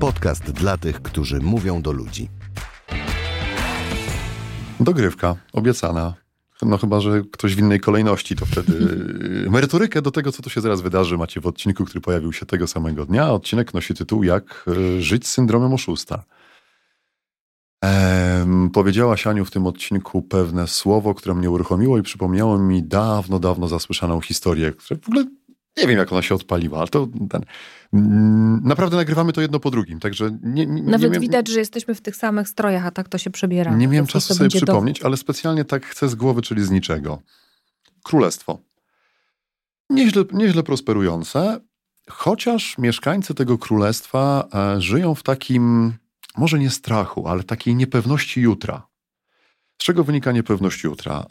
Podcast dla tych, którzy mówią do ludzi. Dogrywka obiecana. No chyba, że ktoś w innej kolejności, to wtedy merytorykę do tego, co tu się zaraz wydarzy, macie w odcinku, który pojawił się tego samego dnia. Odcinek nosi tytuł Jak żyć z syndromem oszusta. Powiedziałaś, Aniu, w tym odcinku pewne słowo, które mnie uruchomiło i przypomniało mi dawno zasłyszaną historię, która w ogóle nie wiem, jak ona się odpaliła, ale to naprawdę nagrywamy to jedno po drugim, także nie widać, że jesteśmy w tych samych strojach, a tak to się przebieramy. Nie miałem czasu sobie przypomnieć, ale specjalnie tak chcę z głowy, czyli z niczego. Królestwo. Nieźle prosperujące, chociaż mieszkańcy tego królestwa żyją w takim, może nie strachu, ale takiej niepewności jutra. Z czego wynika niepewność jutra?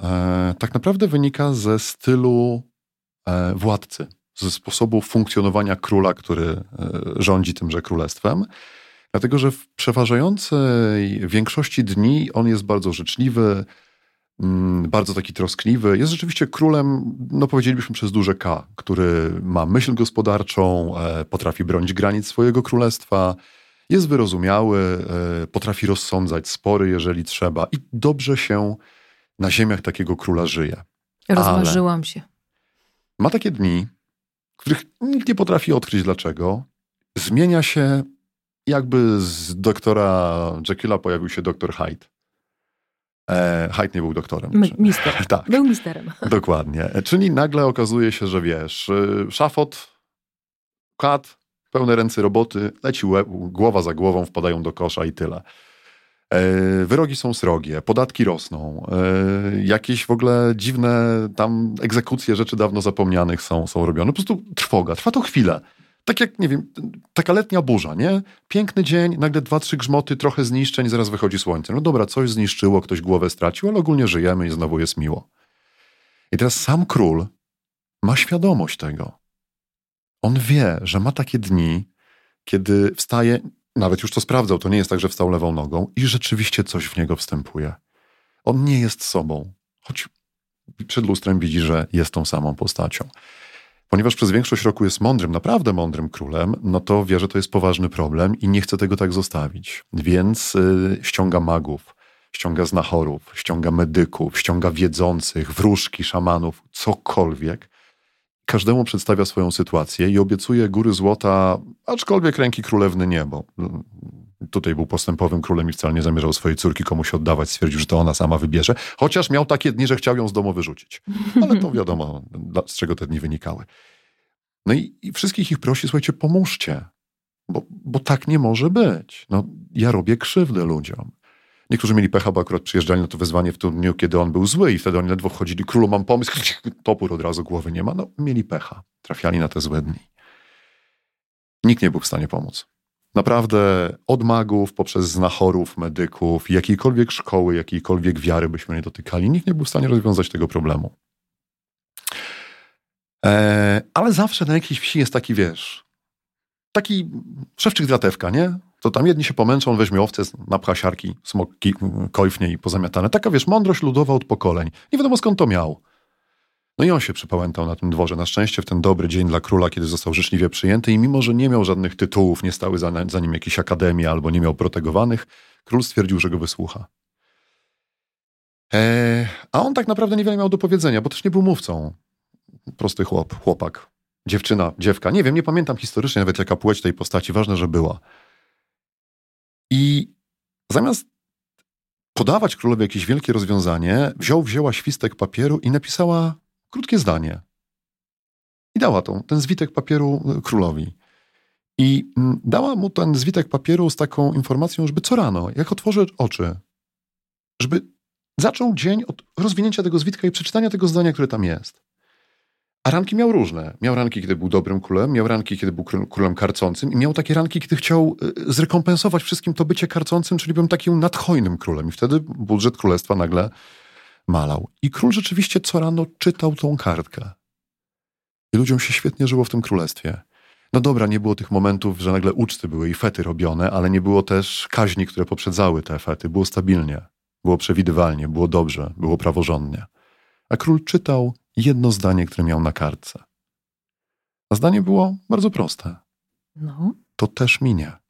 Tak naprawdę wynika ze stylu władcy, ze sposobu funkcjonowania króla, który rządzi tymże królestwem. Dlatego, że w przeważającej większości dni on jest bardzo życzliwy, bardzo taki troskliwy. Jest rzeczywiście królem, no powiedzielibyśmy przez duże K, który ma myśl gospodarczą, potrafi bronić granic swojego królestwa, jest wyrozumiały, potrafi rozsądzać spory, jeżeli trzeba, i dobrze się na ziemiach takiego króla żyje. Rozmarzyłam się. Ma takie dni, których nikt nie potrafi odkryć dlaczego. Zmienia się, jakby z doktora Jekylla pojawił się doktor Hyde. Hyde nie był doktorem. Mister. Tak. Był misterem. Dokładnie. Czyli nagle okazuje się, że wiesz, szafot, kat, pełne ręce roboty, leci łeb, głowa za głową, wpadają do kosza i tyle. Wyroki są srogie, podatki rosną, jakieś w ogóle dziwne tam egzekucje rzeczy dawno zapomnianych są robione. Po prostu trwoga, trwa to chwilę. Tak jak, nie wiem, taka letnia burza, nie? Piękny dzień, nagle 2-3 grzmoty, trochę zniszczeń, zaraz wychodzi słońce. No dobra, coś zniszczyło, ktoś głowę stracił, ale ogólnie żyjemy i znowu jest miło. I teraz sam król ma świadomość tego. On wie, że ma takie dni, kiedy wstaje... Nawet już to sprawdzał, to nie jest tak, że wstał lewą nogą i rzeczywiście coś w niego wstępuje. On nie jest sobą, choć przed lustrem widzi, że jest tą samą postacią. Ponieważ przez większość roku jest mądrym, naprawdę mądrym królem, no to wie, że to jest poważny problem i nie chce tego tak zostawić. Więc ściąga magów, ściąga znachorów, ściąga medyków, ściąga wiedzących, wróżki, szamanów, cokolwiek. Każdemu przedstawia swoją sytuację i obiecuje góry złota, aczkolwiek ręki królewny nie, bo tutaj był postępowym królem i wcale nie zamierzał swojej córki komuś oddawać. Stwierdził, że to ona sama wybierze, chociaż miał takie dni, że chciał ją z domu wyrzucić. Ale to wiadomo, z czego te dni wynikały. No i wszystkich ich prosi, słuchajcie, pomóżcie, bo tak nie może być. No, ja robię krzywdę ludziom. Niektórzy mieli pecha, bo akurat przyjeżdżali na to wezwanie w tym dniu, kiedy on był zły i wtedy oni ledwo wchodzili. Królu, mam pomysł, topór, od razu głowy nie ma. No, mieli pecha. Trafiali na te złe dni. Nikt nie był w stanie pomóc. Naprawdę od magów, poprzez znachorów, medyków, jakiejkolwiek szkoły, jakiejkolwiek wiary byśmy nie dotykali, nikt nie był w stanie rozwiązać tego problemu. Ale zawsze na jakiejś wsi jest taki, wiesz, taki szewczyk dratewka, nie? To tam jedni się pomęczą, on weźmie owce, napcha siarki, smoki, kojfnie i pozamiatane. Taka, wiesz, mądrość ludowa od pokoleń. Nie wiadomo, skąd to miał. No i on się przypałętał na tym dworze. Na szczęście w ten dobry dzień dla króla, kiedy został życzliwie przyjęty i mimo, że nie miał żadnych tytułów, nie stały za nim jakieś akademie albo nie miał protegowanych, król stwierdził, że go wysłucha. A on tak naprawdę niewiele miał do powiedzenia, bo też nie był mówcą. Prosty chłopak, dziewka. Nie wiem, nie pamiętam historycznie nawet jaka płeć tej postaci. Ważne, że była. I zamiast podawać królowi jakieś wielkie rozwiązanie, wzięła świstek papieru i napisała krótkie zdanie. I dała ten zwitek papieru królowi. I dała mu ten zwitek papieru z taką informacją, żeby co rano, jak otworzy oczy, żeby zaczął dzień od rozwinięcia tego zwitka i przeczytania tego zdania, które tam jest. A ranki miał różne. Miał ranki, kiedy był dobrym królem, miał ranki, kiedy był królem karcącym i miał takie ranki, kiedy chciał zrekompensować wszystkim to bycie karcącym, czyli byłem takim nadhojnym królem. I wtedy budżet królestwa nagle malał. I król rzeczywiście co rano czytał tą kartkę. I ludziom się świetnie żyło w tym królestwie. No dobra, nie było tych momentów, że nagle uczty były i fety robione, ale nie było też kaźni, które poprzedzały te fety. Było stabilnie, było przewidywalnie, było dobrze, było praworządnie. A król czytał jedno zdanie, które miał na kartce. A zdanie było bardzo proste. No. To też minie.